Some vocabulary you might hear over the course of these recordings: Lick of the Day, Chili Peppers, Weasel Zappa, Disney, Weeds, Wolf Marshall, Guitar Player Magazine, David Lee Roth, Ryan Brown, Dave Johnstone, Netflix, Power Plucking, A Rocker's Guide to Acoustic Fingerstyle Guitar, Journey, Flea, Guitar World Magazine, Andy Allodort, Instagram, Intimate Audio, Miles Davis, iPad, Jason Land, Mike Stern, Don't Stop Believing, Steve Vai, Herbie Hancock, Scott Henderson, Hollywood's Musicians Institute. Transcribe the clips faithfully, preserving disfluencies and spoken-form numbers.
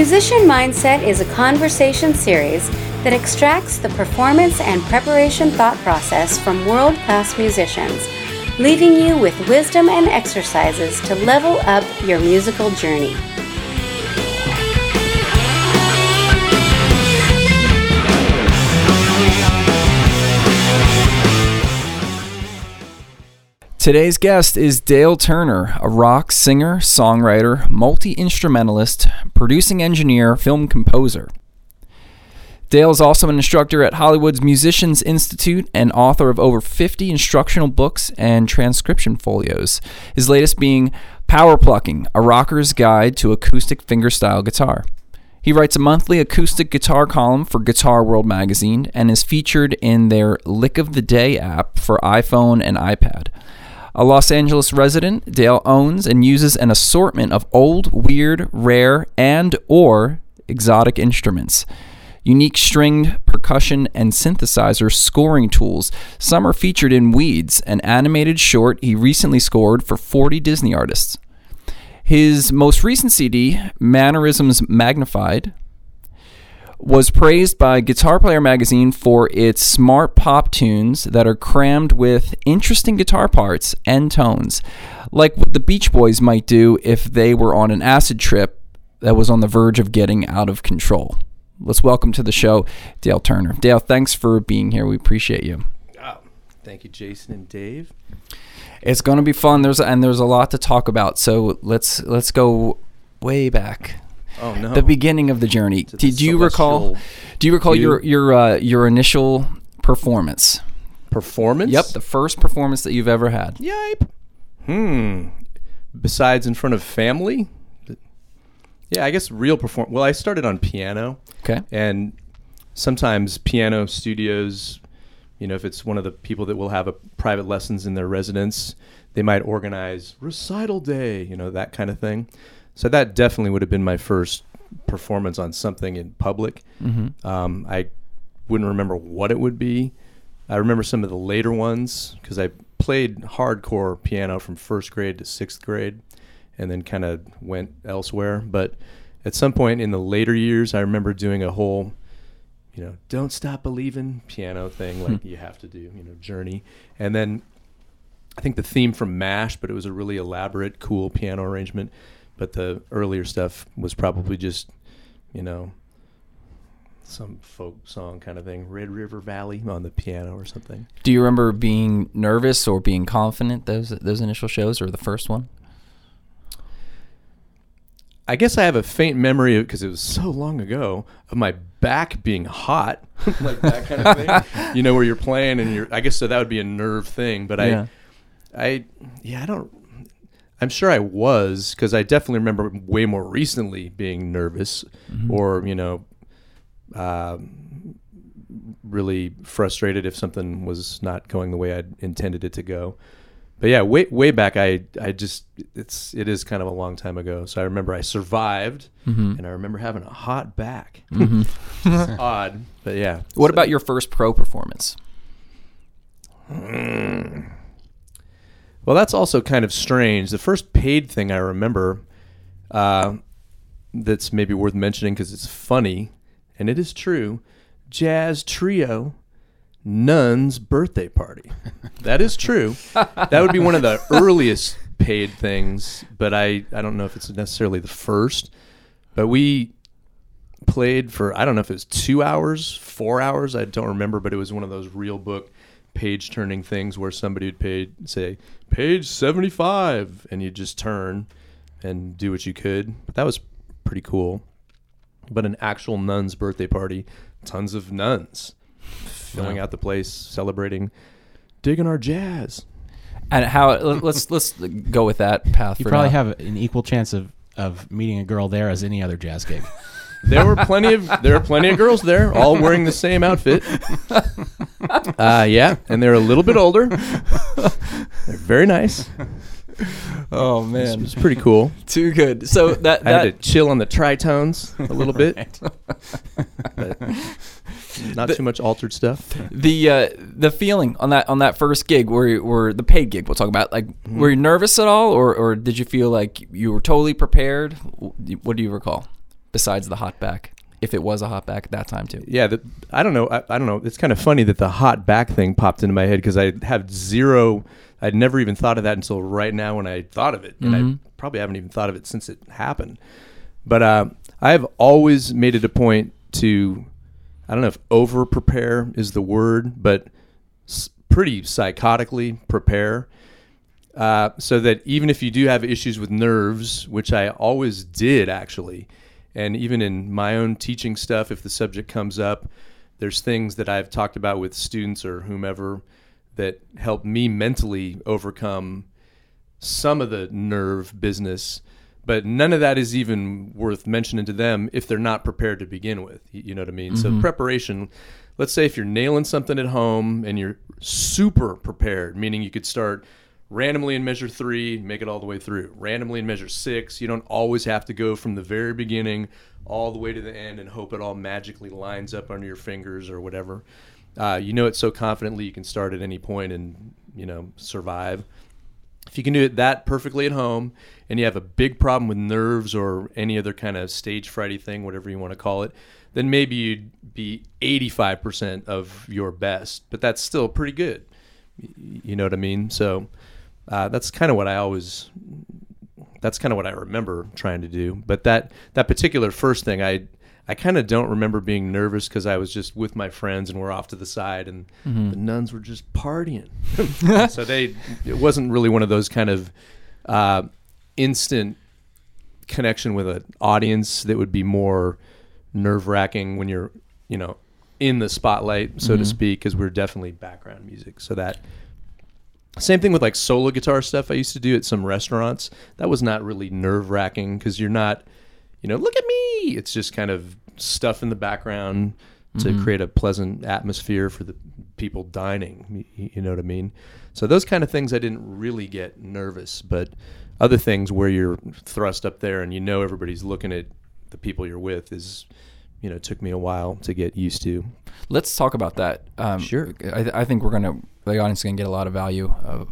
Musician Mindset is a conversation series that extracts the performance and preparation thought process from world-class musicians, leaving you with wisdom and exercises to level up your musical journey. Today's guest is Dale Turner, a rock singer, songwriter, multi-instrumentalist, producing engineer, film composer. Dale is also an instructor at Hollywood's Musicians Institute and author of over fifty instructional books and transcription folios, his latest being Power Plucking, A Rocker's Guide to Acoustic Fingerstyle Guitar. He writes a monthly acoustic guitar column for Guitar World Magazine and is featured in their Lick of the Day app for iPhone and iPad. A Los Angeles resident, Dale owns and uses an assortment of old, weird, rare, and or exotic instruments, unique stringed percussion and synthesizer scoring tools. Some are featured in Weeds, an animated short he recently scored for forty Disney artists. His most recent C D, Mannerisms Magnified, was praised by Guitar Player Magazine for its smart pop tunes that are crammed with interesting guitar parts and tones, like what the Beach Boys might do if they were on an acid trip that was on the verge of getting out of control. Let's welcome to the show Dale Turner. Dale, thanks for being here. We appreciate you. Oh, thank you, Jason and Dave. It's going to be fun. There's and there's a lot to talk about. So let's let's go way back. Oh no! The beginning of the journey. Did you recall? Do you recall view? your your uh, your initial performance? Performance? Yep, the first performance that you've ever had. Yep. Hmm. Besides in front of family. Yeah, I guess real perform. Well, I started on piano. Okay. And sometimes piano studios, you know, if it's one of the people that will have a private lessons in their residence, they might organize recital day, you know, that kind of thing. So that definitely would have been my first performance on something in public. Mm-hmm. Um, I wouldn't remember what it would be. I remember some of the later ones because I played hardcore piano from first grade to sixth grade and then kind of went elsewhere. But at some point in the later years, I remember doing a whole, you know, Don't Stop Believing piano thing like you have to do, you know, Journey. And then I think the theme from MASH, but it was a really elaborate, cool piano arrangement. But the earlier stuff was probably just, you know, some folk song kind of thing, Red River Valley on the piano or something. Do you remember being nervous or being confident those those initial shows or the first one? I guess I have a faint memory, because it was so long ago, of my back being hot, like that kind of thing. You know, where you're playing and you're, I guess so that would be a nerve thing, but yeah. I, I, yeah, I don't. I'm sure I was, because I definitely remember way more recently being nervous mm-hmm. or, you know, uh, really frustrated if something was not going the way I'd intended it to go. But yeah, way way back, I I just, it's it is kind of a long time ago. So I remember I survived, mm-hmm. and I remember having a hot back. Mm-hmm. It's odd, but yeah. What so. about your first pro performance? Mm. Well, that's also kind of strange. The first paid thing I remember uh, that's maybe worth mentioning because it's funny, and it is true, jazz trio, nun's birthday party. That is true. That would be one of the earliest paid things, but I, I don't know if it's necessarily the first. But we played for, I don't know if it was two hours, four hours, I don't remember, but it was one of those real book page turning things where somebody would pay, say page seventy-five, and you just turn and do what you could. But that was pretty cool. But an actual nun's birthday party, tons of nuns filling wow. out the place, celebrating, digging our jazz. And how let's let's go with that path. You for probably now. Have an equal chance of of meeting a girl there as any other jazz gig. There were plenty of there were plenty of girls there, all wearing the same outfit. Uh, yeah, and they're a little bit older. They're very nice. Oh man, it's pretty cool. Too good. So that, that I had to chill on the tritones a little bit, but not the, too much altered stuff. The uh, the feeling on that on that first gig, where were the paid gig we'll talk about. Like, mm-hmm. were you nervous at all, or or did you feel like you were totally prepared? What do you recall? besides the hot back, if it was a hot back at that time too. Yeah, the, I don't know. I, I don't know. It's kind of funny that the hot back thing popped into my head because I have zero. I'd never even thought of that until right now when I thought of it, and mm-hmm. I probably haven't even thought of it since it happened. But uh, I have always made it a point to, I don't know if over prepare is the word, but s- pretty psychotically prepare. Uh, so that even if you do have issues with nerves, which I always did actually, and even in my own teaching stuff, if the subject comes up, there's things that I've talked about with students or whomever that helped me mentally overcome some of the nerve business. But none of that is even worth mentioning to them if they're not prepared to begin with. You know what I mean? Mm-hmm. So preparation, let's say if you're nailing something at home and you're super prepared, meaning you could start randomly in measure three, make it all the way through. Randomly in measure six, you don't always have to go from the very beginning all the way to the end and hope it all magically lines up under your fingers or whatever. Uh, you know it so confidently you can start at any point and, you know, survive. If you can do it that perfectly at home and you have a big problem with nerves or any other kind of stage fright thing, whatever you want to call it, then maybe you'd be eighty-five percent of your best, but that's still pretty good. You know what I mean? So... Uh, that's kind of what I always, that's kind of what I remember trying to do. But that, that particular first thing, I I kind of don't remember being nervous because I was just with my friends and we're off to the side and mm-hmm. the nuns were just partying. So they, it wasn't really one of those kind of uh, instant connection with an audience that would be more nerve-wracking when you're, you know, in the spotlight, so mm-hmm. to speak, because we're definitely background music. So that... Same thing with like solo guitar stuff I used to do at some restaurants. That was not really nerve-wracking because you're not, you know, look at me. It's just kind of stuff in the background mm-hmm. to create a pleasant atmosphere for the people dining. You know what I mean? So those kind of things I didn't really get nervous, but other things where you're thrust up there and you know everybody's looking at the people you're with is... You know, it took me a while to get used to. Let's talk about that. Um, sure. I, th- I think we're going to, the audience is going to get a lot of value uh,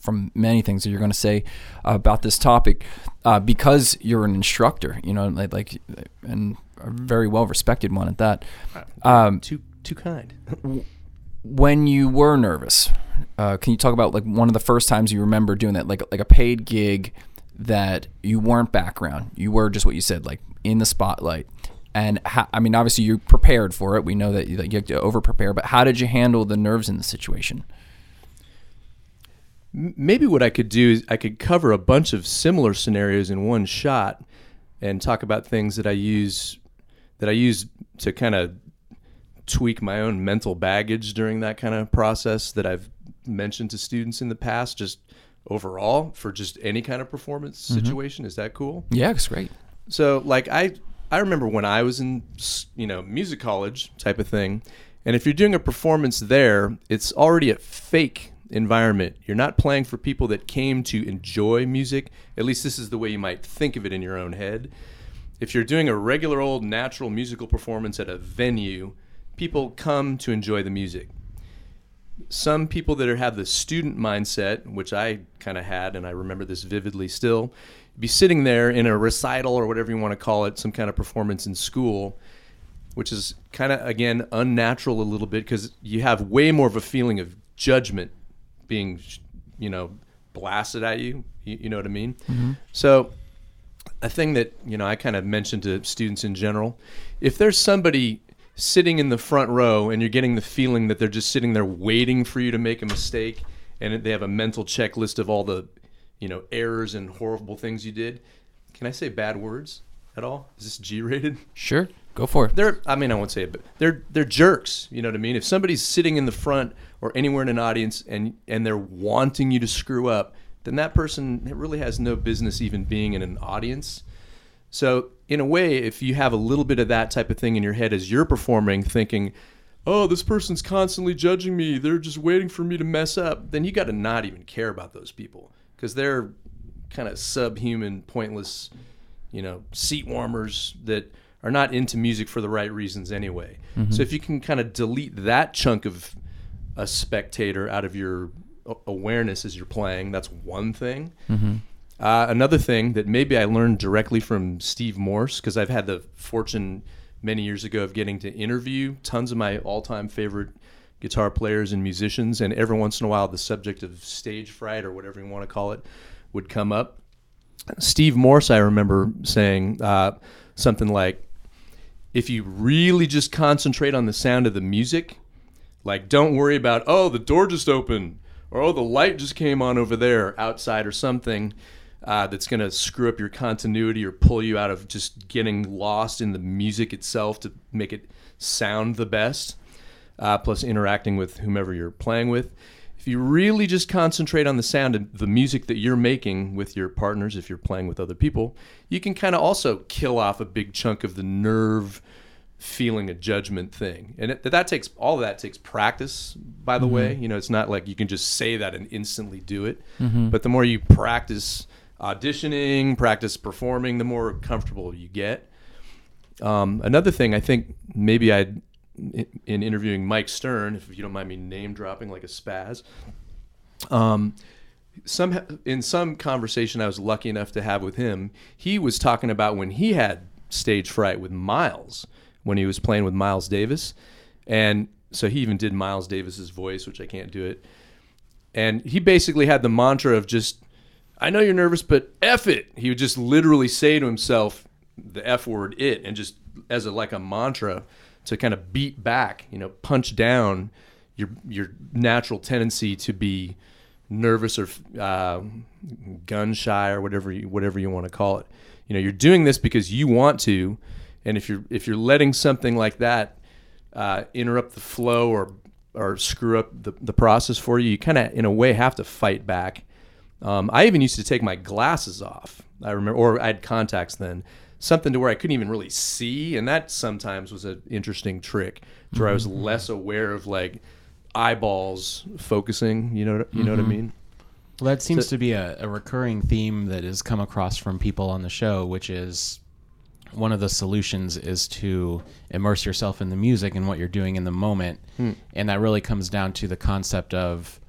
from many things that you're going to say uh, about this topic uh, because you're an instructor, you know, like, like and a very well-respected one at that. Um, too, too kind. When you were nervous, uh, can you talk about like one of the first times you remember doing that, like like a paid gig that you weren't background, you were just what you said, like in the spotlight. And how, I mean, obviously you prepared for it. We know that you, that you have to over-prepare, but how did you handle the nerves in the situation? Maybe what I could do is I could cover a bunch of similar scenarios in one shot and talk about things that I use that I use to kind of tweak my own mental baggage during that kind of process that I've mentioned to students in the past, just overall for just any kind of performance mm-hmm. situation. Is that cool? Yeah, it's great. So like I... I remember when I was in, you know, music college type of thing, and if you're doing a performance there, it's already a fake environment. You're not playing for people that came to enjoy music. At least this is the way you might think of it in your own head. If you're doing a regular old natural musical performance at a venue, people come to enjoy the music. Some people that are, have the student mindset, which I kind of had, and I remember this vividly still, be sitting there in a recital or whatever you want to call it, some kind of performance in school, which is kind of, again, unnatural a little bit because you have way more of a feeling of judgment being, you know, blasted at you. You, you know what I mean? Mm-hmm. So a thing that, you know, I kind of mentioned to students in general, if there's somebody sitting in the front row and you're getting the feeling that they're just sitting there waiting for you to make a mistake and they have a mental checklist of all the, you know, errors and horrible things you did. Can I say bad words at all? Is this G-rated? Sure, go for it. They're, I mean, I won't say it, but they're they're jerks. You know what I mean? If somebody's sitting in the front or anywhere in an audience and and they're wanting you to screw up, then that person really has no business even being in an audience. So in a way, if you have a little bit of that type of thing in your head as you're performing, thinking, oh, this person's constantly judging me, they're just waiting for me to mess up, then you got to not even care about those people. Because they're kind of subhuman, pointless, you know, seat warmers that are not into music for the right reasons anyway. Mm-hmm. So if you can kind of delete that chunk of a spectator out of your awareness as you're playing, that's one thing. Mm-hmm. Uh, another thing that maybe I learned directly from Steve Morse, because I've had the fortune many years ago of getting to interview tons of my all-time favorite guitar players and musicians, and every once in a while the subject of stage fright or whatever you want to call it would come up. Steve Morse, I remember saying uh, something like, if you really just concentrate on the sound of the music, like don't worry about, oh, the door just opened, or oh, the light just came on over there outside or something uh, that's going to screw up your continuity or pull you out of just getting lost in the music itself to make it sound the best, uh, plus interacting with whomever you're playing with. If you really just concentrate on the sound and the music that you're making with your partners, if you're playing with other people, you can kind of also kill off a big chunk of the nerve feeling a judgment thing. And it, that takes, all of that takes practice, by the mm-hmm. way. You know, it's not like you can just say that and instantly do it. Mm-hmm. But the more you practice auditioning, practice performing, the more comfortable you get. Um, another thing I think maybe I'd, in interviewing Mike Stern, if you don't mind me name dropping like a spaz, um, some in some conversation I was lucky enough to have with him, he was talking about when he had stage fright with Miles, when he was playing with Miles Davis. And so he even did Miles Davis's voice, which I can't do it. And he basically had the mantra of just, I know you're nervous, but F it. He would just literally say to himself the F word, it, and just as a, like a mantra, to kind of beat back, you know, punch down your your natural tendency to be nervous or uh, gun shy or whatever you, whatever you want to call it. You know, you're doing this because you want to, and if you're if you're letting something like that uh, interrupt the flow or or screw up the, the process for you, you kind of in a way have to fight back. Um, I even used to take my glasses off. I remember, or I had contacts then. Something to where I couldn't even really see, and that sometimes was an interesting trick, to where mm-hmm. I was less aware of like eyeballs focusing. You know, you mm-hmm. know what I mean? Well, that seems so, to be a, a recurring theme that has come across from people on the show, which is one of the solutions is to immerse yourself in the music and what you're doing in the moment, hmm. and that really comes down to the concept of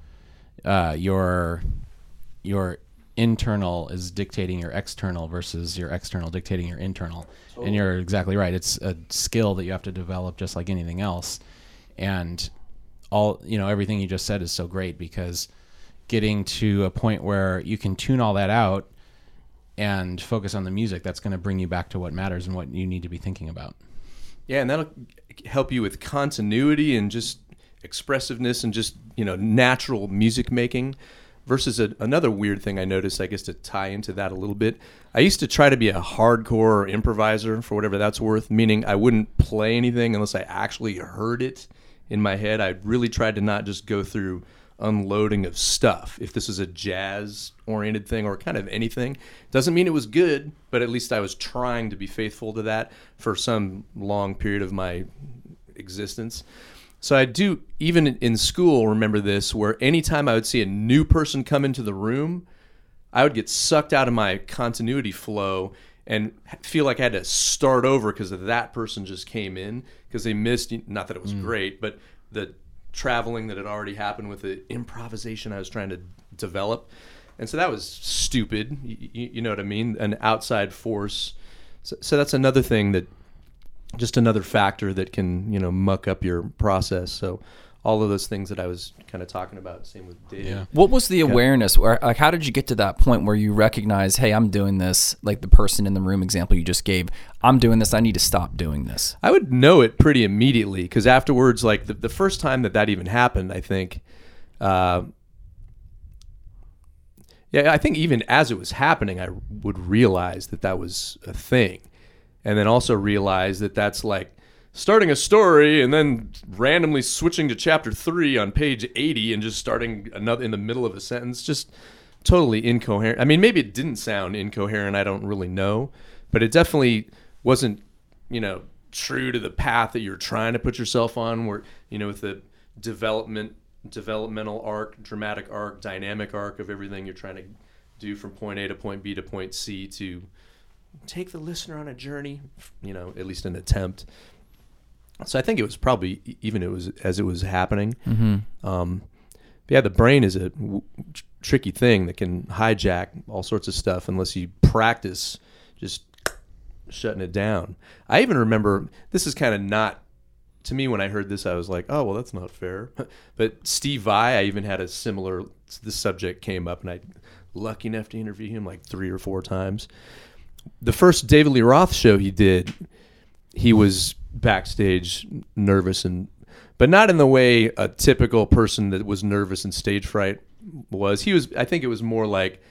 uh, your your. internal is dictating your external versus your external dictating your internal. Totally. And you're exactly right. It's a skill that you have to develop just like anything else. And all, you know, everything you just said is so great, because getting to a point where you can tune all that out and focus on the music, that's going to bring you back to what matters and what you need to be thinking about. Yeah. And that'll help you with continuity and just expressiveness and just, you know, natural music making. Versus a, another weird thing I noticed, I guess to tie into that a little bit, I used to try to be a hardcore improviser for whatever that's worth, meaning I wouldn't play anything unless I actually heard it in my head. I really tried to not just go through unloading of stuff. If this is a jazz-oriented thing or kind of anything, doesn't mean it was good, but at least I was trying to be faithful to that for some long period of my existence. So I do, even in school, remember this, where anytime I would see a new person come into the room, I would get sucked out of my continuity flow and feel like I had to start over because that person just came in, because they missed, not that it was mm. great, but the traveling that had already happened with the improvisation I was trying to develop. And so that was stupid, you, you know what I mean, an outside force. So, so that's another thing that, just another factor that can, you know, muck up your process. So all of those things that I was kind of talking about, same with Dave. Yeah. What was the awareness? Or, like, how did you get to that point where you recognize, hey, I'm doing this, like the person in the room example you just gave, I'm doing this, I need to stop doing this? I would know it pretty immediately, because afterwards, like the, the first time that that even happened, I think, uh, yeah, I think even as it was happening, I would realize that that was a thing. And then also realize that that's like starting a story and then randomly switching to chapter three on page eighty and just starting another in the middle of a sentence, just totally incoherent. I mean, maybe it didn't sound incoherent. I don't really know, but it definitely wasn't, you know, true to the path that you're trying to put yourself on, where, you know, with the development, developmental arc, dramatic arc, dynamic arc of everything you're trying to do from point A to point B to point C to take the listener on a journey, you know, at least an attempt. So I think it was probably even it was as it was happening. Mm-hmm. Um, But yeah, the brain is a w- tricky thing that can hijack all sorts of stuff unless you practice just shutting it down. I even remember, this is kind of not, to me when I heard this, I was like, oh, well, that's not fair. But Steve Vai, I even had a similar, the subject came up, and I lucky enough to interview him like three or four times. The first David Lee Roth show he did, he was backstage nervous, and but not in the way a typical person that was nervous and stage fright was. He was, I think it was more like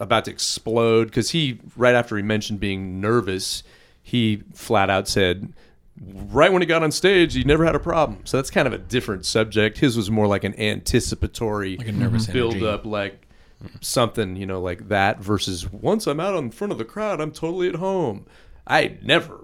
about to explode, because he, right after he mentioned being nervous, he flat out said, right when he got on stage, he never had a problem. So that's kind of a different subject. His was more like an anticipatory, like a nervous build-up, like something, you know, like that, versus once I'm out in front of the crowd, I'm totally at home. I never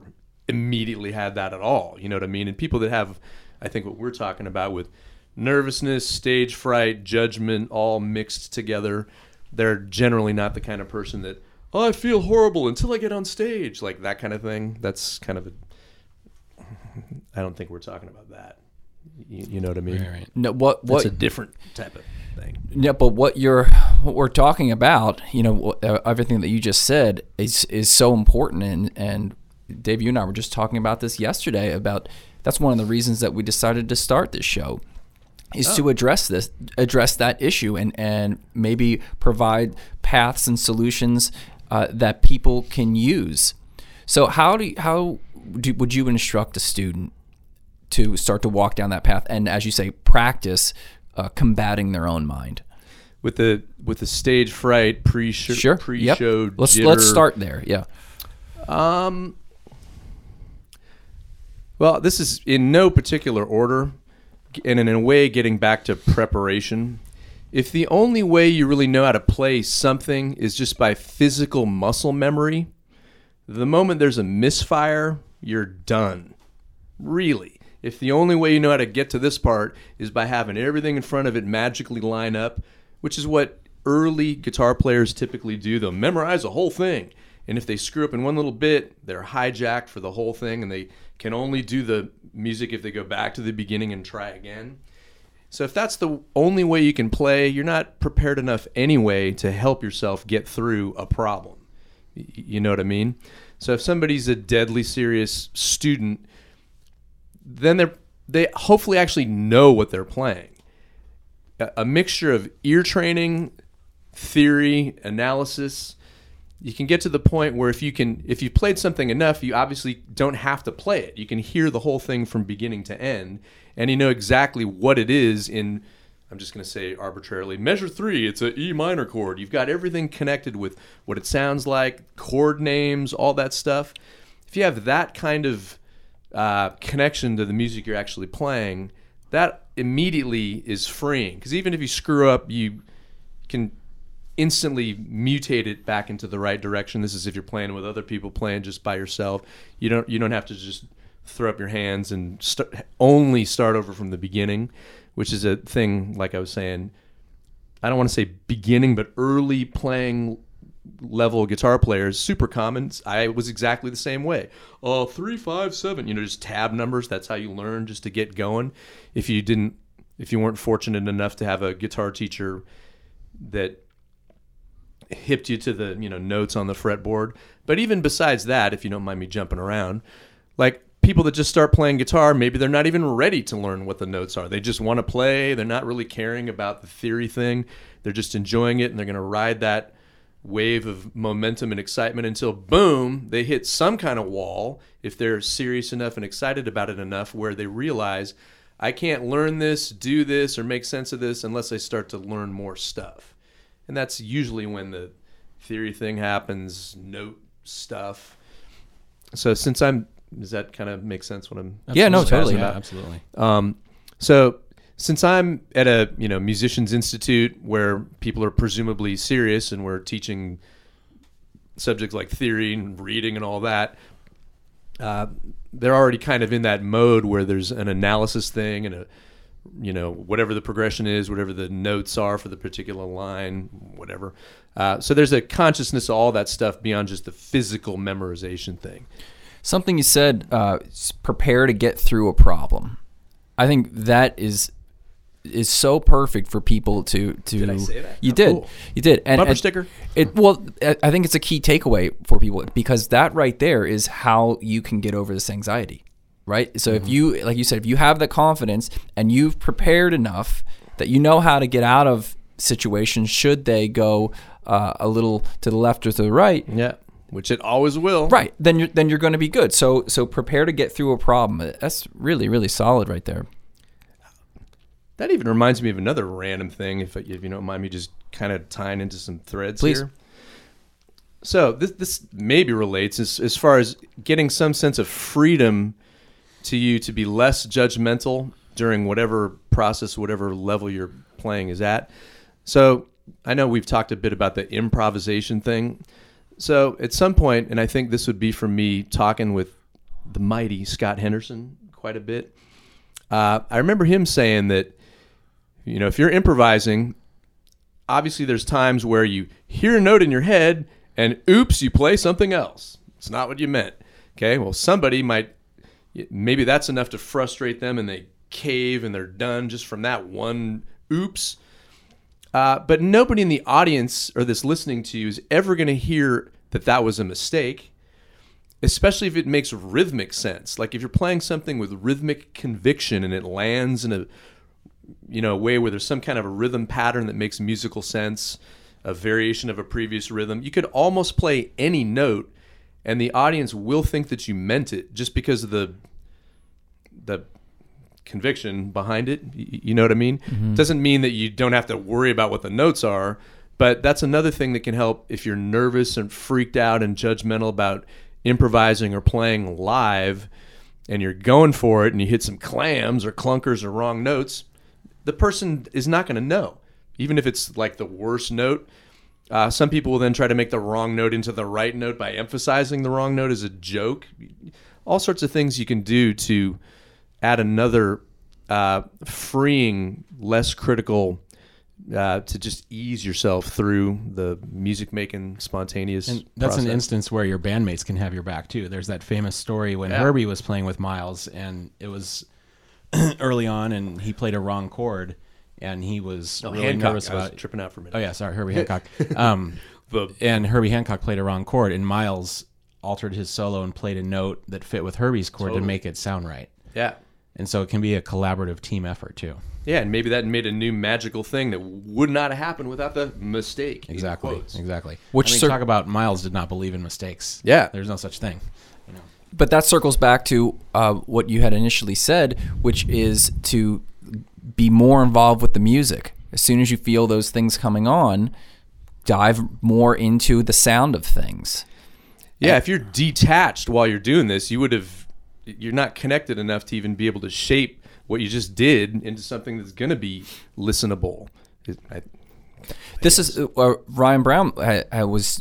immediately had that at all, you know what I mean? And people that have, I think what we're talking about with nervousness, stage fright, judgment, all mixed together, they're generally not the kind of person that, oh, I feel horrible until I get on stage, like that kind of thing. That's kind of a, I don't think we're talking about that. You, you know what I mean? Right, right. No, what what That's a different type of thing. Yeah, but what you're what we're talking about, you know, everything that you just said is is so important. And and Dave, you and I were just talking about this yesterday. About that's one of the reasons that we decided to start this show, is oh. to address this, address that issue, and and maybe provide paths and solutions uh, that people can use. So how do you, how do, would you instruct a student to start to walk down that path and, as you say, practice uh, combating their own mind? With the with the stage fright, pre-show, sure. pre-show yep. let's, jitter. Let's start there, yeah. Um. Well, this is in no particular order, and in a way getting back to preparation. If the only way you really know how to play something is just by physical muscle memory, the moment there's a misfire, you're done. Really. If the only way you know how to get to this part is by having everything in front of it magically line up, which is what early guitar players typically do, they'll memorize the whole thing. And if they screw up in one little bit, they're hijacked for the whole thing, and they can only do the music if they go back to the beginning and try again. So if that's the only way you can play, you're not prepared enough anyway to help yourself get through a problem. You know what I mean? So if somebody's a deadly serious student, then they they hopefully actually know what they're playing. A, a mixture of ear training, theory, analysis. You can get to the point where if you can, if you've played something enough, you obviously don't have to play it. You can hear the whole thing from beginning to end, and you know exactly what it is in, I'm just going to say arbitrarily, measure three, it's an E minor chord. You've got everything connected with what it sounds like, chord names, all that stuff. If you have that kind of Uh, connection to the music you're actually playing, that immediately is freeing, because even if you screw up, you can instantly mutate it back into the right direction. This is if you're playing with other people, playing just by yourself. You don't you don't have to just throw up your hands and st- only start over from the beginning, which is a thing, like I was saying, I don't want to say beginning, but early playing level guitar players, super common. I was exactly the same way. Oh, three, five, seven, you know, just tab numbers. That's how you learn, just to get going. If you didn't, if you weren't fortunate enough to have a guitar teacher that hipped you to the, you know, notes on the fretboard. But even besides that, if you don't mind me jumping around, like people that just start playing guitar, maybe they're not even ready to learn what the notes are. They just want to play. They're not really caring about the theory thing. They're just enjoying it, and they're going to ride that wave of momentum and excitement until boom, they hit some kind of wall, if they're serious enough and excited about it enough, where they realize I can't learn this, do this, or make sense of this unless I start to learn more stuff. And that's usually when the theory thing happens, note stuff. So since I'm, does that kind of make sense? What I'm absolutely. Yeah, no, totally, yeah, absolutely. Um, so since I'm at a, you know, Musicians Institute where people are presumably serious and we're teaching subjects like theory and reading and all that, uh, they're already kind of in that mode where there's an analysis thing and a, you know, whatever the progression is, whatever the notes are for the particular line, whatever. Uh, so there's a consciousness of all that stuff beyond just the physical memorization thing. Something you said, uh, prepare to get through a problem. I think that is is so perfect for people to to. Did I say that? You oh, did, cool. you did. And, bumper and sticker. It well, I think it's a key takeaway for people, because that right there is how you can get over this anxiety, right? So mm-hmm. if you, like you said, if you have the confidence and you've prepared enough that you know how to get out of situations should they go uh, a little to the left or to the right. Yeah. Which it always will. Right. Then you're then you're going to be good. So so prepare to get through a problem. That's really, really solid right there. That even reminds me of another random thing, if, if you don't mind me just kind of tying into some threads Please. Here. So this this maybe relates as, as far as getting some sense of freedom to you to be less judgmental during whatever process, whatever level you're playing is at. So I know we've talked a bit about the improvisation thing. So at some point, and I think this would be for me talking with the mighty Scott Henderson quite a bit, uh, I remember him saying that, you know, if you're improvising, obviously there's times where you hear a note in your head and oops, you play something else. It's not what you meant. Okay, well, somebody might, maybe that's enough to frustrate them and they cave and they're done just from that one oops. Uh, but nobody in the audience or that's listening to you is ever going to hear that that was a mistake, especially if it makes rhythmic sense. Like if you're playing something with rhythmic conviction and it lands in a, you know, a way where there's some kind of a rhythm pattern that makes musical sense, a variation of a previous rhythm, you could almost play any note and the audience will think that you meant it just because of the the conviction behind it. You know what I mean? Mm-hmm. Doesn't mean that you don't have to worry about what the notes are, but that's another thing that can help if you're nervous and freaked out and judgmental about improvising or playing live and you're going for it and you hit some clams or clunkers or wrong notes. The person is not going to know, even if it's like the worst note. Uh, some people will then try to make the wrong note into the right note by emphasizing the wrong note as a joke. All sorts of things you can do to add another uh, freeing, less critical, uh, to just ease yourself through the music-making spontaneous And that's process. An instance where your bandmates can have your back, too. There's that famous story when yeah. Herbie was playing with Miles, and it was early on, and he played a wrong chord, and he was oh, really Hancock. nervous about it. I was tripping out for a minute. Oh, yeah, sorry, Herbie Hancock. Um, the... And Herbie Hancock played a wrong chord, and Miles altered his solo and played a note that fit with Herbie's chord totally. to make it sound right. Yeah. And so it can be a collaborative team effort, too. Yeah, and maybe that made a new magical thing that would not have happened without the mistake. Exactly, exactly. Which I mean, cir- talk about Miles did not believe in mistakes. Yeah. There's no such thing. You know. But that circles back to uh, what you had initially said, which is to be more involved with the music. As soon as you feel those things coming on, dive more into the sound of things. Yeah, and if you're detached while you're doing this, you would have... you're not connected enough to even be able to shape what you just did into something that's going to be listenable. I, I this guess. is uh, Ryan Brown. I, I was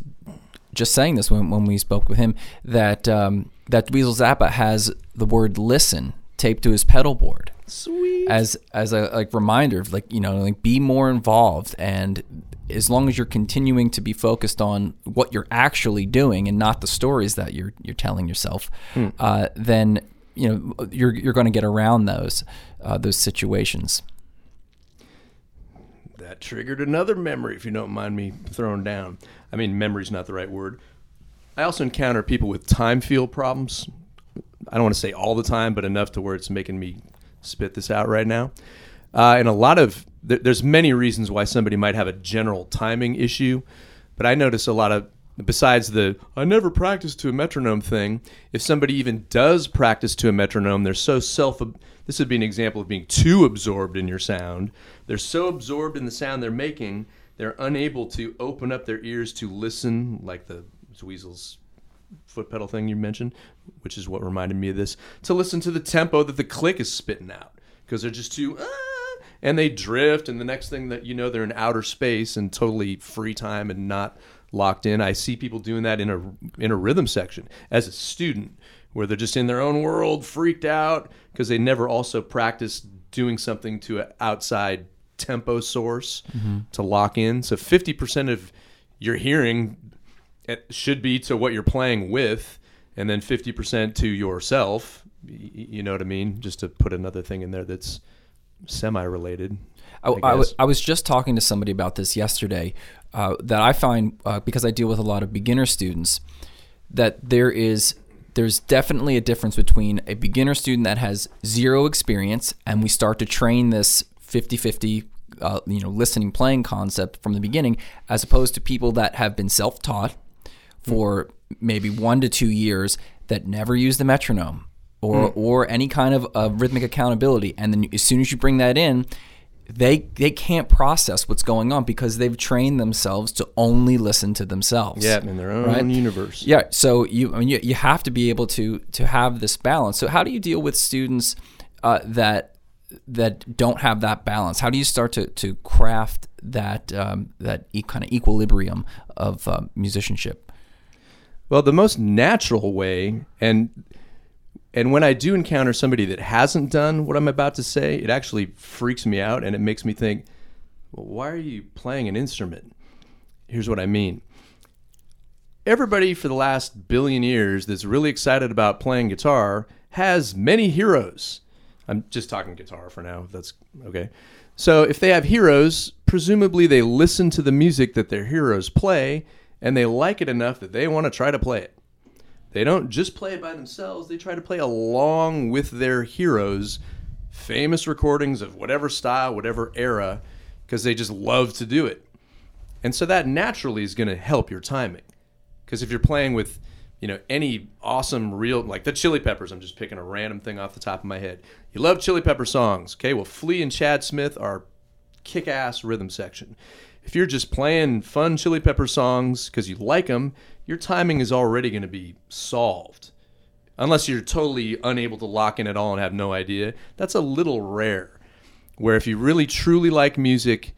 just saying this when, when we spoke with him that um, that Weasel Zappa has the word "listen" taped to his pedal board, sweet, as as a like reminder of like you know like be more involved, and as long as you're continuing to be focused on what you're actually doing and not the stories that you're you're telling yourself, hmm. uh, then you know you're you're going to get around those uh, those situations. That triggered another memory, if you don't mind me throwing down. I mean, memory's not the right word. I also encounter people with time field problems. I don't want to say all the time, but enough to where it's making me spit this out right now. Uh, and a lot of th- there's many reasons why somebody might have a general timing issue, but I notice a lot of besides the I never practice to a metronome thing. If somebody even does practice to a metronome, they're so self. This would be an example of being too absorbed in your sound. They're so absorbed in the sound they're making, they're unable to open up their ears to listen, like the Weasel's foot pedal thing you mentioned, which is what reminded me of this. To listen to the tempo that the click is spitting out, because they're just too. Ah, and they drift, and the next thing that you know, they're in outer space and totally free time and not locked in. I see people doing that in a in a rhythm section as a student, where they're just in their own world, freaked out, because they never also practice doing something to an outside tempo source mm-hmm. to lock in. So fifty percent of your hearing it should be to what you're playing with, and then fifty percent to yourself. You know what I mean? Just to put another thing in there that's semi-related. I, I, I, was, I was just talking to somebody about this yesterday uh, that I find, uh, because I deal with a lot of beginner students, that there is there's definitely a difference between a beginner student that has zero experience, and we start to train this fifty-fifty uh, you know, listening playing concept from the beginning, as opposed to people that have been self-taught for maybe one to two years that never use the metronome or mm. or any kind of uh, rhythmic accountability. And then as soon as you bring that in, they they can't process what's going on because they've trained themselves to only listen to themselves. Yeah, in their own right? universe. Yeah, so you I mean, you, you have to be able to to have this balance. So how do you deal with students uh, that that don't have that balance? How do you start to to craft that um, that e- kind of equilibrium of uh, musicianship? Well, the most natural way, and and when I do encounter somebody that hasn't done what I'm about to say, it actually freaks me out, and it makes me think, well, why are you playing an instrument? Here's what I mean. Everybody for the last billion years that's really excited about playing guitar has many heroes. I'm just talking guitar for now. That's okay. So if they have heroes, presumably they listen to the music that their heroes play, and they like it enough that they want to try to play it. They don't just play it by themselves. They try to play along with their heroes, famous recordings of whatever style, whatever era, because they just love to do it. And so that naturally is going to help your timing. Because if you're playing with, you know, any awesome real, like the Chili Peppers, I'm just picking a random thing off the top of my head. You love Chili Pepper songs. Okay, well, Flea and Chad Smith are kick-ass rhythm section. If you're just playing fun Chili Pepper songs because you like them, your timing is already going to be solved. Unless you're totally unable to lock in at all and have no idea. That's a little rare. Where if you really truly like music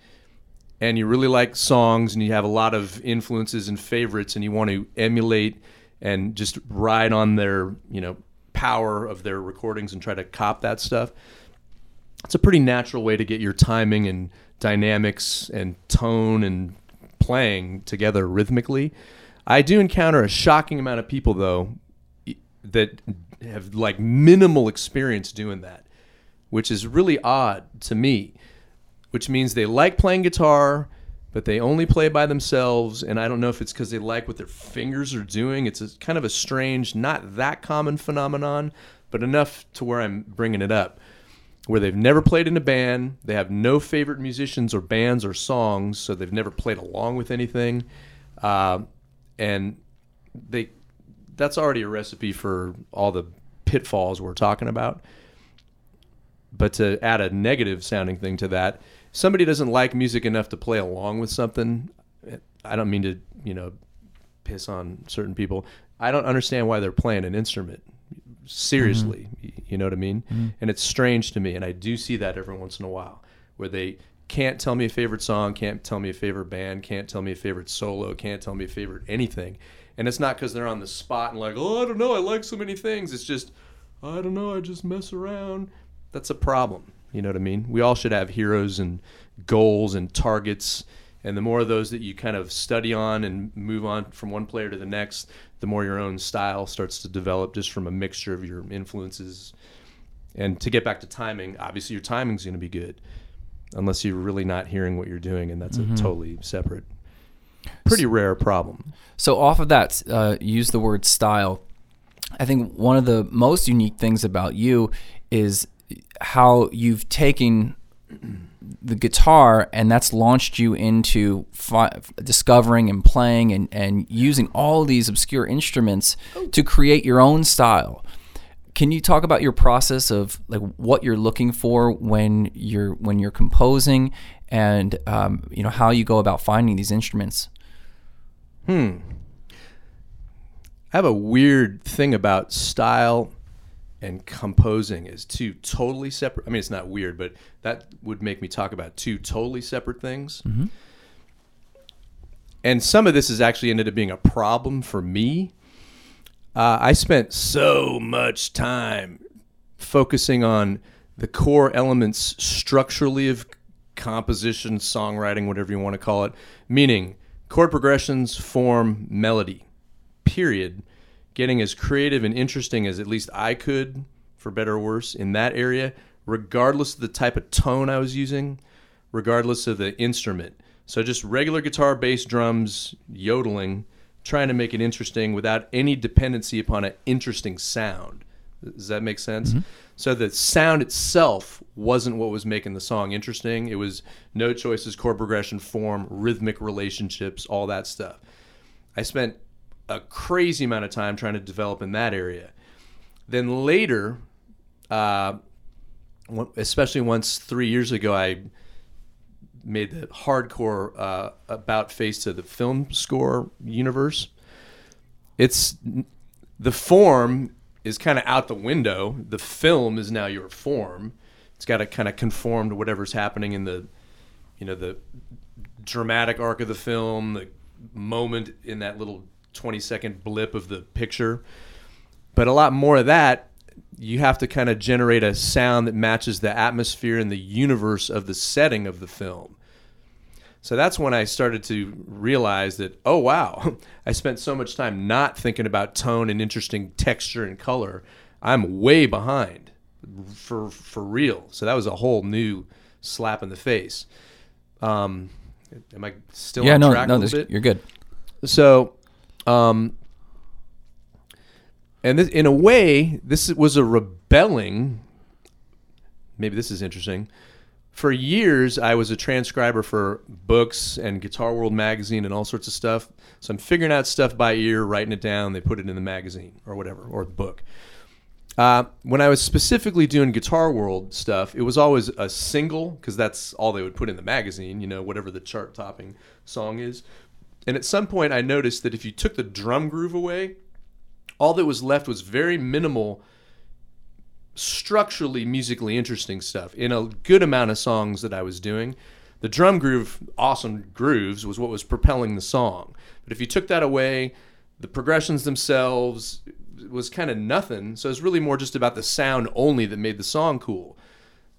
and you really like songs and you have a lot of influences and favorites and you want to emulate and just ride on their, you know, power of their recordings and try to cop that stuff, it's a pretty natural way to get your timing and dynamics and tone and playing together rhythmically. I do encounter a shocking amount of people, though, that have like minimal experience doing that, which is really odd to me, which means they like playing guitar, but they only play by themselves. And I don't know if it's because they like what their fingers are doing. It's a, kind of a strange, not that common phenomenon, but enough to where I'm bringing it up. Where they've never played in a band, they have no favorite musicians or bands or songs, so they've never played along with anything, uh, and they—that's already a recipe for all the pitfalls we're talking about. But to add a negative-sounding thing to that, somebody doesn't like music enough to play along with something. I don't mean to, you know, piss on certain people. I don't understand why they're playing an instrument. Seriously, mm-hmm. you know what I mean? Mm-hmm. And it's strange to me, and I do see that every once in a while, where they can't tell me a favorite song, can't tell me a favorite band, can't tell me a favorite solo, can't tell me a favorite anything. And it's not because they're on the spot and like, oh, I don't know, I like so many things. It's just, I don't know, I just mess around. That's a problem, you know what I mean? We all should have heroes and goals and targets, and the more of those that you kind of study on and move on from one player to the next, the more your own style starts to develop just from a mixture of your influences. And to get back to timing, obviously your timing's going to be good unless you're really not hearing what you're doing, and that's mm-hmm. a totally separate, pretty rare problem. So off of that, uh, use the word style. I think one of the most unique things about you is how you've taken the guitar, and that's launched you into fi- discovering and playing and, and using all these obscure instruments to create your own style. Can you talk about your process of like what you're looking for when you're when you're composing, and um, you know, how you go about finding these instruments? Hmm. I have a weird thing about style and composing is two totally separate. I mean, it's not weird, but that would make me talk about two totally separate things. Mm-hmm. And some of this has actually ended up being a problem for me. Uh, I spent so much time focusing on the core elements structurally of composition, songwriting, whatever you want to call it, meaning chord progressions, form, melody, period. Getting as creative and interesting as at least I could, for better or worse, in that area, regardless of the type of tone I was using, regardless of the instrument. So just regular guitar, bass, drums, yodeling, trying to make it interesting without any dependency upon an interesting sound. Does that make sense? Mm-hmm. So the sound itself wasn't what was making the song interesting. It was no choices, chord progression, form, rhythmic relationships, all that stuff. I spent a crazy amount of time trying to develop in that area. Then later, uh, especially once three years ago, I made the hardcore uh, about face to the film score universe. It's the form is kind of out the window. The film is now your form. It's got to kind of conform to whatever's happening in the, you know, the dramatic arc of the film, the moment in that little twenty second blip of the picture. But a lot more of that, you have to kind of generate a sound that matches the atmosphere and the universe of the setting of the film. So that's when I started to realize that, oh, wow, I spent so much time not thinking about tone and interesting texture and color. I'm way behind for for real. So that was a whole new slap in the face. Um, am I still yeah, on no, track no, a little this, bit? You're good. So... Um, And this, in a way, this was a rebelling, maybe this is interesting. For years, I was a transcriber for books and Guitar World Magazine and all sorts of stuff. So I'm figuring out stuff by ear, writing it down, they put it in the magazine or whatever, or the book. Uh, when I was specifically doing Guitar World stuff, it was always a single, because that's all they would put in the magazine, you know, whatever the chart-topping song is. And at some point, I noticed that if you took the drum groove away, all that was left was very minimal, structurally, musically interesting stuff in a good amount of songs that I was doing. The drum groove, awesome grooves, was what was propelling the song. But if you took that away, the progressions themselves was kind of nothing. So it's really more just about the sound only that made the song cool.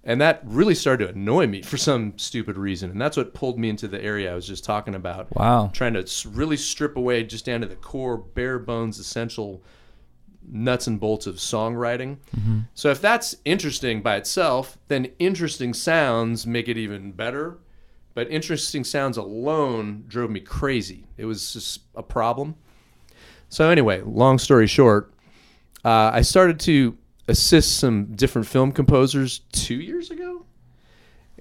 And that really started to annoy me for some stupid reason. And that's what pulled me into the area I was just talking about. Wow. Trying to really strip away just down to the core, bare bones, essential nuts and bolts of songwriting. Mm-hmm. So if that's interesting by itself, then interesting sounds make it even better. But interesting sounds alone drove me crazy. It was just a problem. So anyway, long story short, uh, I started to assist some different film composers two years ago.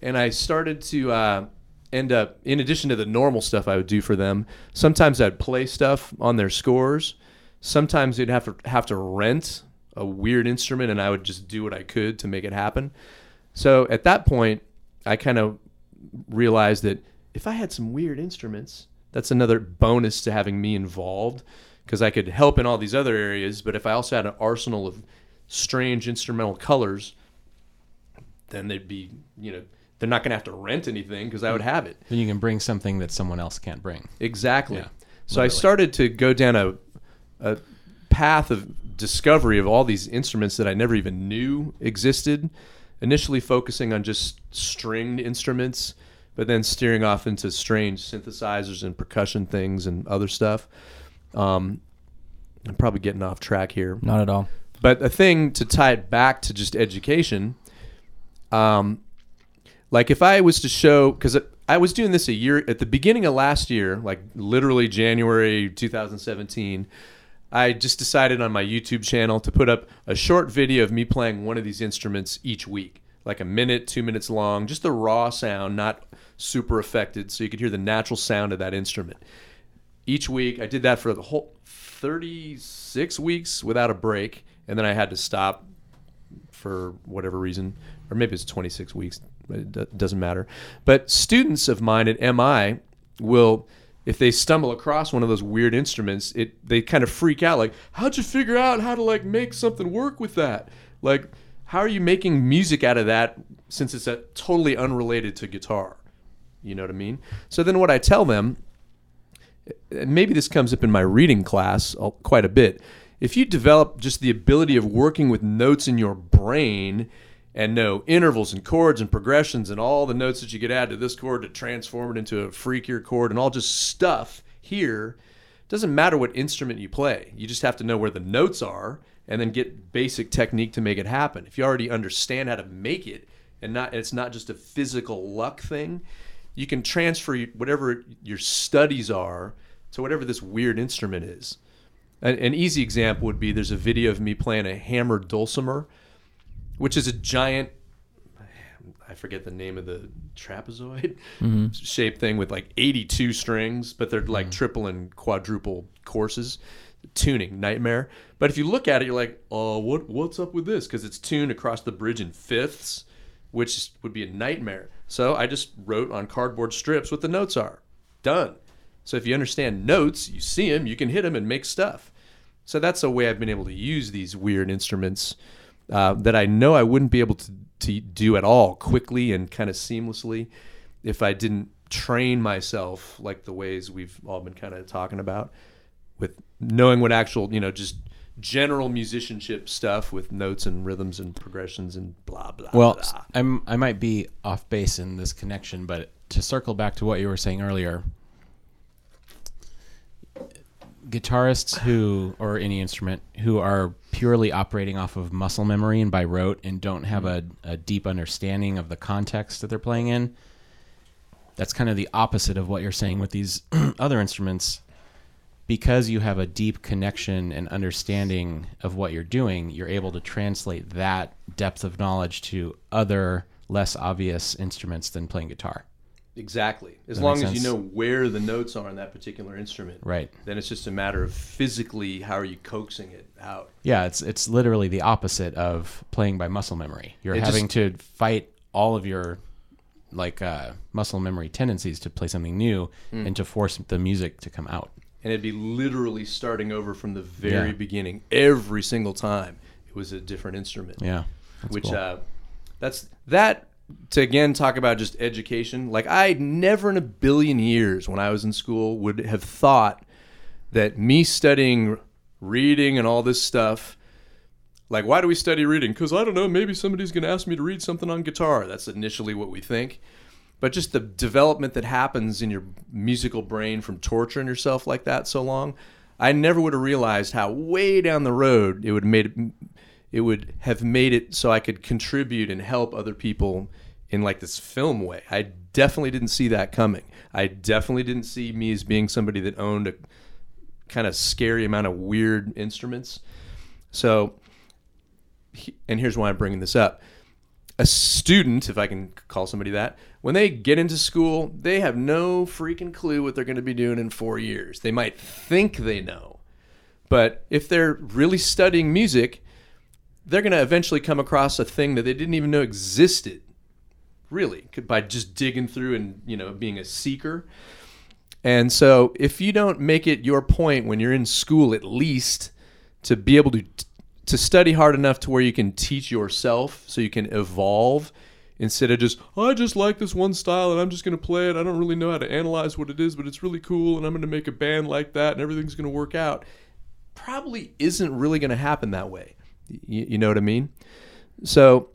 And I started to uh, end up, in addition to the normal stuff I would do for them, sometimes I'd play stuff on their scores. Sometimes they'd have to have to rent a weird instrument and I would just do what I could to make it happen. So at that point, I kind of realized that if I had some weird instruments, that's another bonus to having me involved because I could help in all these other areas. But if I also had an arsenal of strange instrumental colors, then they'd be, you know, they're not going to have to rent anything because I would have it. Then you can bring something that someone else can't bring. Exactly. Yeah, so I started to go down a, a path of discovery of all these instruments that I never even knew existed, initially focusing on just stringed instruments, but then steering off into strange synthesizers and percussion things and other stuff. Um, I'm probably getting off track here. Not at all. But a thing to tie it back to just education, um, like if I was to show, because I was doing this a year, at the beginning of last year, like literally January two thousand seventeen, I just decided on my YouTube channel to put up a short video of me playing one of these instruments each week, like a minute, two minutes long, just the raw sound, not super affected, so you could hear the natural sound of that instrument. Each week, I did that for the whole thirty-six weeks without a break. And then I had to stop for whatever reason, or maybe it's twenty-six weeks. It doesn't matter. But students of mine at M I will, if they stumble across one of those weird instruments, it they kind of freak out. Like, how'd you figure out how to like make something work with that? Like, how are you making music out of that since it's a, totally unrelated to guitar? You know what I mean? So then what I tell them, and maybe this comes up in my reading class quite a bit, if you develop just the ability of working with notes in your brain and know intervals and chords and progressions and all the notes that you could add to this chord to transform it into a freakier chord and all just stuff here, it doesn't matter what instrument you play. You just have to know where the notes are and then get basic technique to make it happen. If you already understand how to make it, and not it's not just a physical luck thing, you can transfer whatever your studies are to whatever this weird instrument is. An, an easy example would be there's a video of me playing a hammered dulcimer, which is a giant, I forget the name of the trapezoid mm-hmm. shaped thing with like eighty-two strings, but they're like mm-hmm. triple and quadruple courses. Tuning nightmare. But if you look at it, you're like, oh, what what's up with this? Because it's tuned across the bridge in fifths, which would be a nightmare. So I just wrote on cardboard strips what the notes are. Done. So if you understand notes, you see them, you can hit them and make stuff. So that's a way I've been able to use these weird instruments uh, that I know I wouldn't be able to, to do at all quickly and kind of seamlessly if I didn't train myself like the ways we've all been kind of talking about, with knowing what actual, you know, just general musicianship stuff with notes and rhythms and progressions and blah, blah, well, blah. Well, I'm, I might be off base in this connection, but to circle back to what you were saying earlier, guitarists who, or any instrument, who are purely operating off of muscle memory and by rote and don't have a, a deep understanding of the context that they're playing in, that's kind of the opposite of what you're saying with these other instruments. Because you have a deep connection and understanding of what you're doing, you're able to translate that depth of knowledge to other less obvious instruments than playing guitar. Exactly. As long as you know where the notes are on that particular instrument. Right. Then it's just a matter of physically, how are you coaxing it out? Yeah, it's it's literally the opposite of playing by muscle memory. You're having to fight all of your like uh, muscle memory tendencies to play something new mm. and to force the music to come out. And it'd be literally starting over from the very yeah. beginning every single time. It was a different instrument. Yeah, that's which cool. uh, that's that to again talk about just education. Like I never in a billion years when I was in school would have thought that me studying reading and all this stuff. Like, why do we study reading? Because I don't know. Maybe somebody's going to ask me to read something on guitar. That's initially what we think. But just the development that happens in your musical brain from torturing yourself like that so long, I never would have realized how way down the road it would made it, it would have made it so I could contribute and help other people in like this film way. I definitely didn't see that coming. I definitely didn't see me as being somebody that owned a kind of scary amount of weird instruments. So, and here's why I'm bringing this up. A student, if I can call somebody that, when they get into school, they have no freaking clue what they're going to be doing in four years. They might think they know, but if they're really studying music, they're going to eventually come across a thing that they didn't even know existed, really, by just digging through and, you know, being a seeker. And so if you don't make it your point when you're in school, at least, to be able to to study hard enough to where you can teach yourself so you can evolve instead of just, oh, I just like this one style and I'm just going to play it. I don't really know how to analyze what it is, but it's really cool and I'm going to make a band like that and everything's going to work out. Probably isn't really going to happen that way. You, you know what I mean? So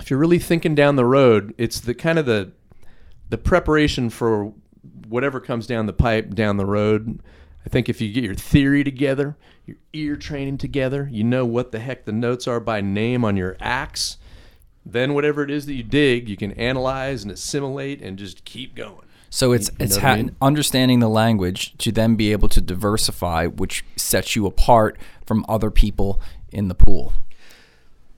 if you're really thinking down the road, it's the kind of the the preparation for whatever comes down the pipe down the road. I think if you get your theory together, your ear training together, you know what the heck the notes are by name on your axe, then whatever it is that you dig, you can analyze and assimilate and just keep going. So it's you know it's ha- I mean? understanding the language to then be able to diversify, which sets you apart from other people in the pool.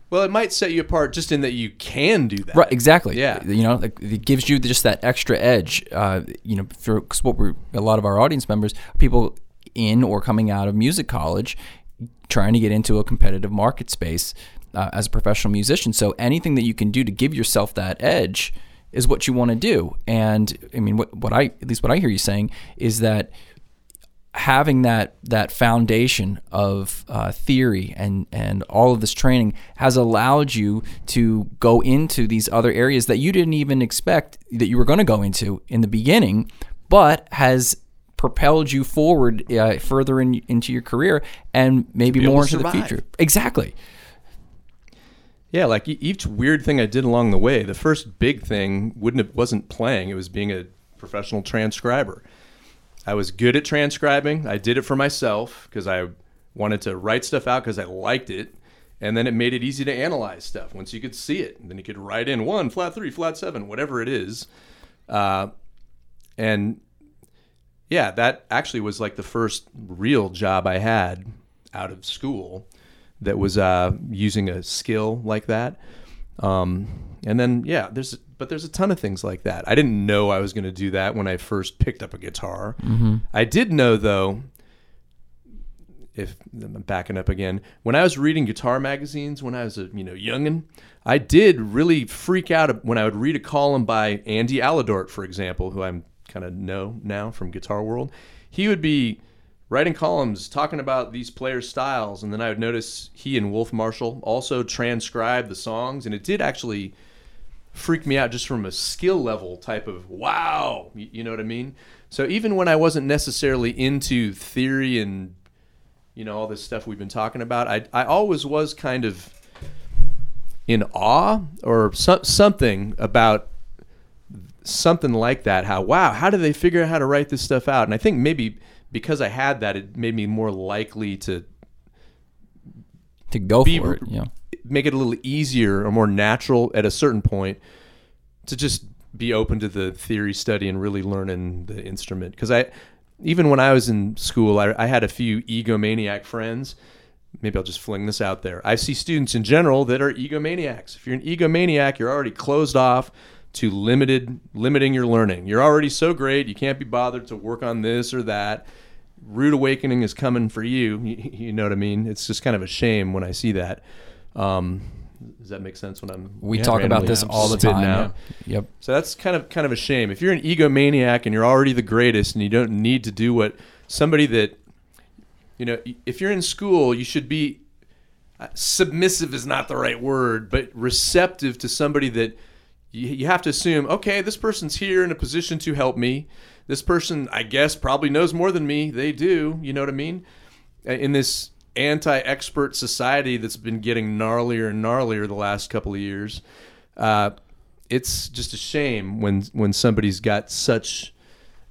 Well, it might set you apart just in that you can do that. Right, exactly. Yeah. You know, it gives you just that extra edge, uh, you know, because what we're, a lot of our audience members, people in or coming out of music college, trying to get into a competitive market space uh, as a professional musician. So anything that you can do to give yourself that edge is what you want to do. And I mean, what, what I, at least what I hear you saying is that having that that foundation of uh, theory and, and all of this training has allowed you to go into these other areas that you didn't even expect that you were going to go into in the beginning, but has propelled you forward uh, further in, into your career and maybe more into the future. Exactly. Yeah, like each weird thing I did along the way, the first big thing wouldn't have, wasn't playing, it was being a professional transcriber. I was good at transcribing. I did it for myself because I wanted to write stuff out because I liked it. And then it made it easy to analyze stuff once you could see it. And then you could write in one, flat three, flat seven, whatever it is. Uh, and yeah, that actually was like the first real job I had out of school that was uh, using a skill like that. Um, and then, yeah, there's but there's a ton of things like that. I didn't know I was going to do that when I first picked up a guitar. Mm-hmm. I did know, though, if I'm backing up again, when I was reading guitar magazines, when I was a you know youngin, I did really freak out when I would read a column by Andy Allodort, for example, who I'm kind of know now from Guitar World. He would be writing columns talking about these players' styles, and then I would notice he and Wolf Marshall also transcribed the songs, and it did actually freak me out just from a skill level type of, wow, you know what I mean? So even when I wasn't necessarily into theory and, you know, all this stuff we've been talking about, I I always was kind of in awe or so, something about something like that, how, wow, how do they figure out how to write this stuff out? And I think maybe because I had that, it made me more likely to to go be, for it, yeah. Make it a little easier or more natural at a certain point to just be open to the theory study and really learning the instrument. Because I, even when I was in school, I, I had a few egomaniac friends. Maybe I'll just fling this out there. I see students in general that are egomaniacs. If you're an egomaniac, you're already closed off to limited limiting your learning. You're already so great, you can't be bothered to work on this or that. Rude awakening is coming for you. You, you know what I mean? It's just kind of a shame when I see that. Um, does that make sense when I'm We yeah, talk about this all the time. Out. Yeah. Yep. So that's kind of kind of a shame. If you're an egomaniac and you're already the greatest and you don't need to do what somebody that, you know, if you're in school, you should be uh, submissive is not the right word, but receptive to somebody that you have to assume, okay, this person's here in a position to help me. This person, I guess, probably knows more than me. They do. You know what I mean? In this anti-expert society that's been getting gnarlier and gnarlier the last couple of years, uh, it's just a shame when when somebody's got such...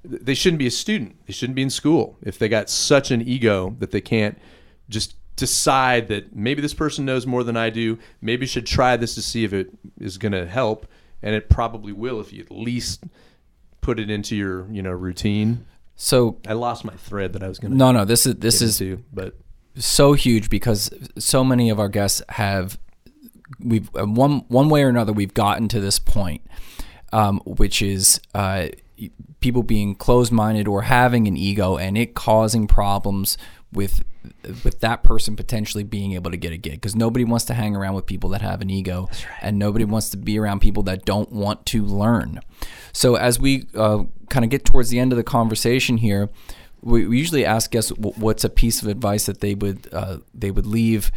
They shouldn't be a student. They shouldn't be in school if they got such an ego that they can't just decide that maybe this person knows more than I do. Maybe I should try this to see if it is going to help. And it probably will if you at least put it into your, you know, routine. So I lost my thread that I was going to. No, no, this is this is into, but so huge because so many of our guests have we've one one way or another we've gotten to this point, um, which is uh, people being closed-minded or having an ego and it causing problems with with that person potentially being able to get a gig because nobody wants to hang around with people that have an ego. That's right. And nobody wants to be around people that don't want to learn. So as we uh, kind of get towards the end of the conversation here, we, we usually ask guests what's a piece of advice that they would uh, they would leave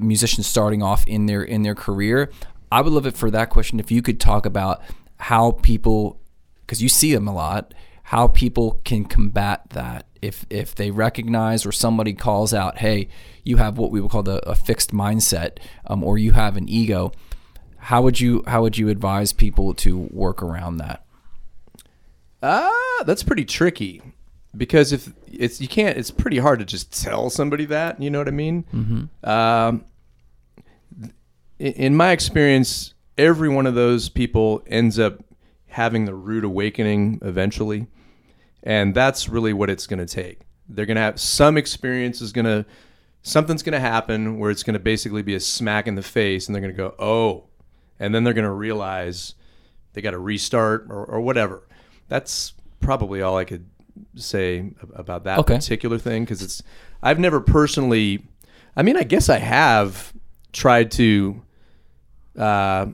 musicians starting off in their in their career. I would love it for that question if you could talk about how people, because you see them a lot, how people can combat that. If if they recognize or somebody calls out, hey, you have what we would call the, a fixed mindset, um, or you have an ego, how would you how would you advise people to work around that? Ah, uh, that's pretty tricky because if it's you can't, it's pretty hard to just tell somebody that. You know what I mean? Mm-hmm. Um, in my experience, every one of those people ends up having the rude awakening eventually. And that's really what it's going to take. They're going to have some experience is going to, something's going to happen where it's going to basically be a smack in the face and they're going to go, oh, and then they're going to realize they got to restart or, or whatever. That's probably all I could say about that okay. particular thing. Cause it's, I've never personally, I mean, I guess I have tried to, uh,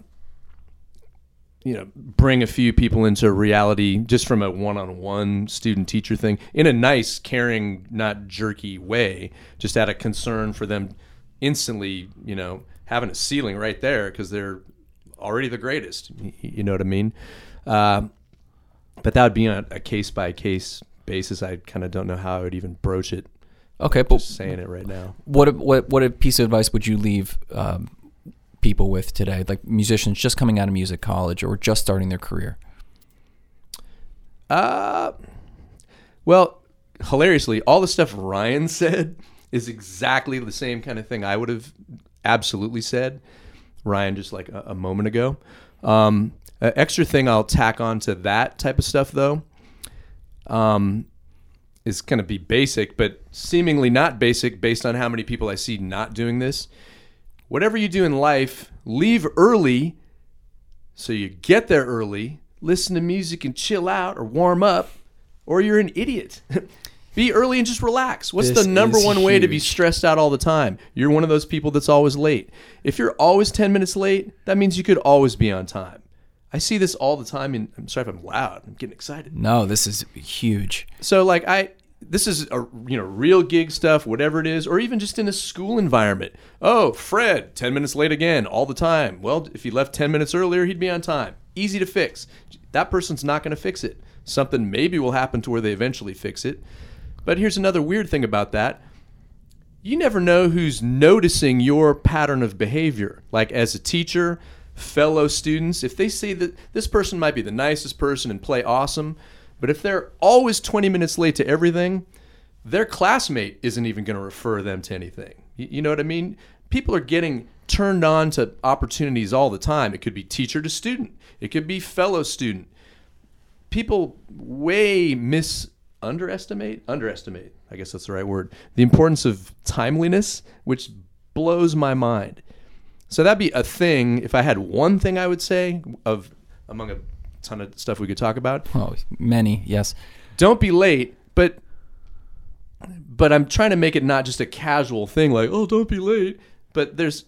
you know, bring a few people into reality just from a one-on-one student-teacher thing in a nice, caring, not jerky way, just out of concern for them instantly, you know, having a ceiling right there because they're already the greatest. You know what I mean? Uh, but that would be on a case-by-case basis. I kind of don't know how I would even broach it. Okay, but just saying it right now. What what what a piece of advice would you leave um people with today, like musicians just coming out of music college or just starting their career? Uh, well, hilariously, all the stuff Ryan said is exactly the same kind of thing I would have absolutely said, Ryan, just like a, a moment ago. Um, an extra thing I'll tack on to that type of stuff, though, um, is going to be basic, but seemingly not basic based on how many people I see not doing this. Whatever you do in life, leave early so you get there early, listen to music and chill out or warm up, or you're an idiot. Be early and just relax. What's this the number one huge. way to be stressed out all the time? You're one of those people that's always late. If you're always ten minutes late, that means you could always be on time. I see this all the time. In, I'm sorry if I'm loud. I'm getting excited. No, this is huge. So like I, this is a, you know, real gig stuff, whatever it is, or even just in a school environment. Oh, Fred, ten minutes late again all the time. Well, if he left ten minutes earlier, he'd be on time. Easy to fix. That person's not going to fix it. Something maybe will happen to where they eventually fix it. But here's another weird thing about that. You never know who's noticing your pattern of behavior. Like as a teacher, fellow students, if they see that this person might be the nicest person and play awesome, but if they're always twenty minutes late to everything, their classmate isn't even going to refer them to anything. You know what I mean? People are getting turned on to opportunities all the time. It could be teacher to student. It could be fellow student. People way miss... underestimate underestimate I guess that's the right word, the importance of timeliness, which blows my mind. So that'd be a thing. If I had one thing I would say, of among a ton of stuff we could talk about, oh many yes don't be late. But but I'm trying to make it not just a casual thing like, oh, don't be late, but there's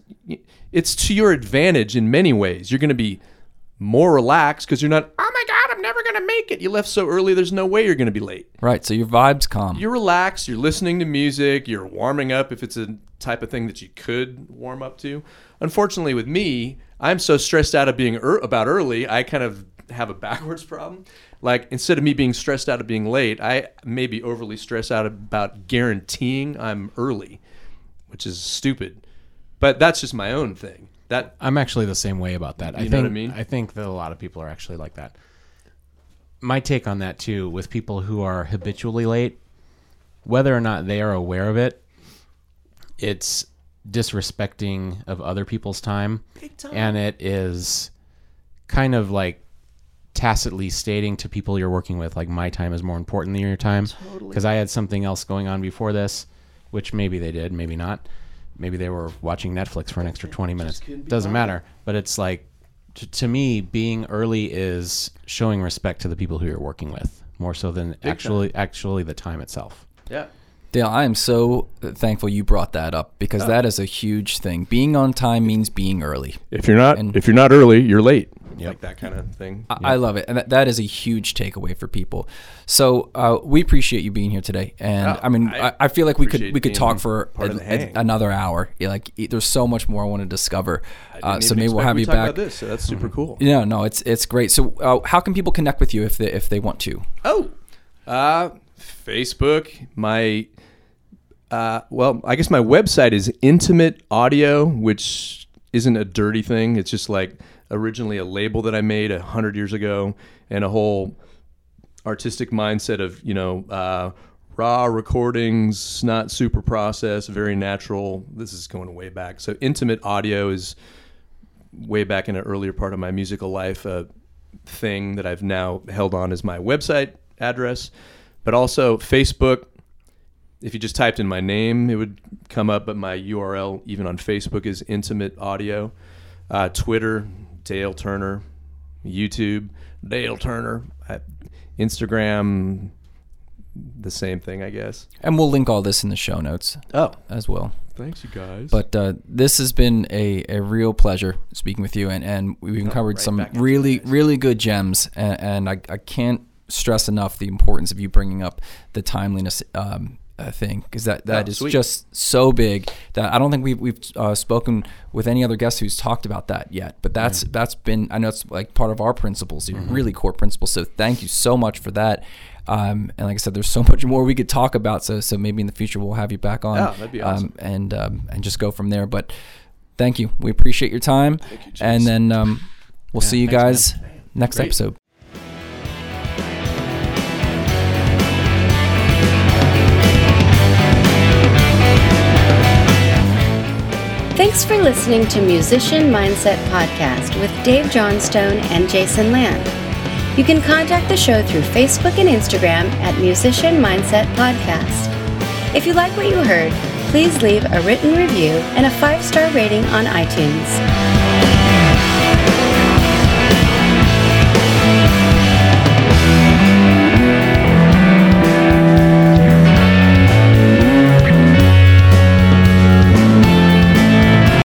it's to your advantage in many ways. You're going to be more relaxed because you're not, oh my God, I'm never going to make it. You left so early, there's no way you're going to be late. Right, so your vibe's calm. You're relaxed, you're listening to music, you're warming up if it's a type of thing that you could warm up to. Unfortunately with me, I'm so stressed out of being er- about early, I kind of have a backwards problem. Like instead of me being stressed out of being late, I may be overly stressed out about guaranteeing I'm early, which is stupid. But that's just my own thing. That, I'm actually the same way about that. You I know think, what I mean? I think that a lot of people are actually like that. My take on that, too, with people who are habitually late, whether or not they are aware of it, it's disrespecting of other people's time. Big time. And it is kind of like tacitly stating to people you're working with, like, my time is more important than your time. Totally. Because I had something else going on before this, which maybe they did, maybe not. Maybe they were watching Netflix for an extra twenty minutes. Doesn't matter. But it's like, to, to me, being early is showing respect to the people who you're working with, more so than actually actually the time itself. Yeah. Dale, I am so thankful you brought that up, because oh. that is a huge thing. Being on time means being early. If you're not and if you're not early, you're late. Yep. Like that kind of thing. I, yep. I love it. And that, that is a huge takeaway for people. So uh, we appreciate you being here today. And oh, I mean, I, I feel like we could we could talk for a, a, another hour. Like there's so much more I want to discover. Uh, so maybe we'll have you back. About this, so that's super mm-hmm. cool. Yeah, no, it's it's great. So uh, how can people connect with you if they, if they want to? Oh, uh, Facebook, my... Uh, well, I guess my website is Intimate Audio, which isn't a dirty thing. It's just like originally a label that I made a hundred years ago, and a whole artistic mindset of, you know, uh, raw recordings, not super processed, very natural. This is going way back. So Intimate Audio is way back in an earlier part of my musical life, a thing that I've now held on as my website address, but also Facebook. If you just typed in my name, it would come up, but my U R L, even on Facebook, is Intimate Audio. Uh, Twitter, Dale Turner. YouTube, Dale Turner. Uh, Instagram, the same thing, I guess. And we'll link all this in the show notes oh. as well. Thanks, you guys. But uh, this has been a, a real pleasure speaking with you, and, and we've uncovered oh, right some really, really good gems, and, and I, I can't stress enough the importance of you bringing up the timeliness um Uh, thing, because that, that oh, is sweet. Just so big that I don't think we've, we've uh, spoken with any other guest who's talked about that yet, but that's right. that's been, I know it's like part of our principles, mm-hmm. really core principles, so thank you so much for that. Um, and like I said, there's so much more we could talk about, so so maybe in the future we'll have you back on. Yeah, that'd be awesome. um, and, um, and just go from there, but thank you. We appreciate your time, thank you, James. And then um, we'll yeah, see you thanks, guys man. Next Great. Episode. We'll be right back. Thanks for listening to Musician Mindset Podcast with Dave Johnstone and Jason Land. You can contact the show through Facebook and Instagram at Musician Mindset Podcast. If you like what you heard, please leave a written review and a five-star rating on iTunes.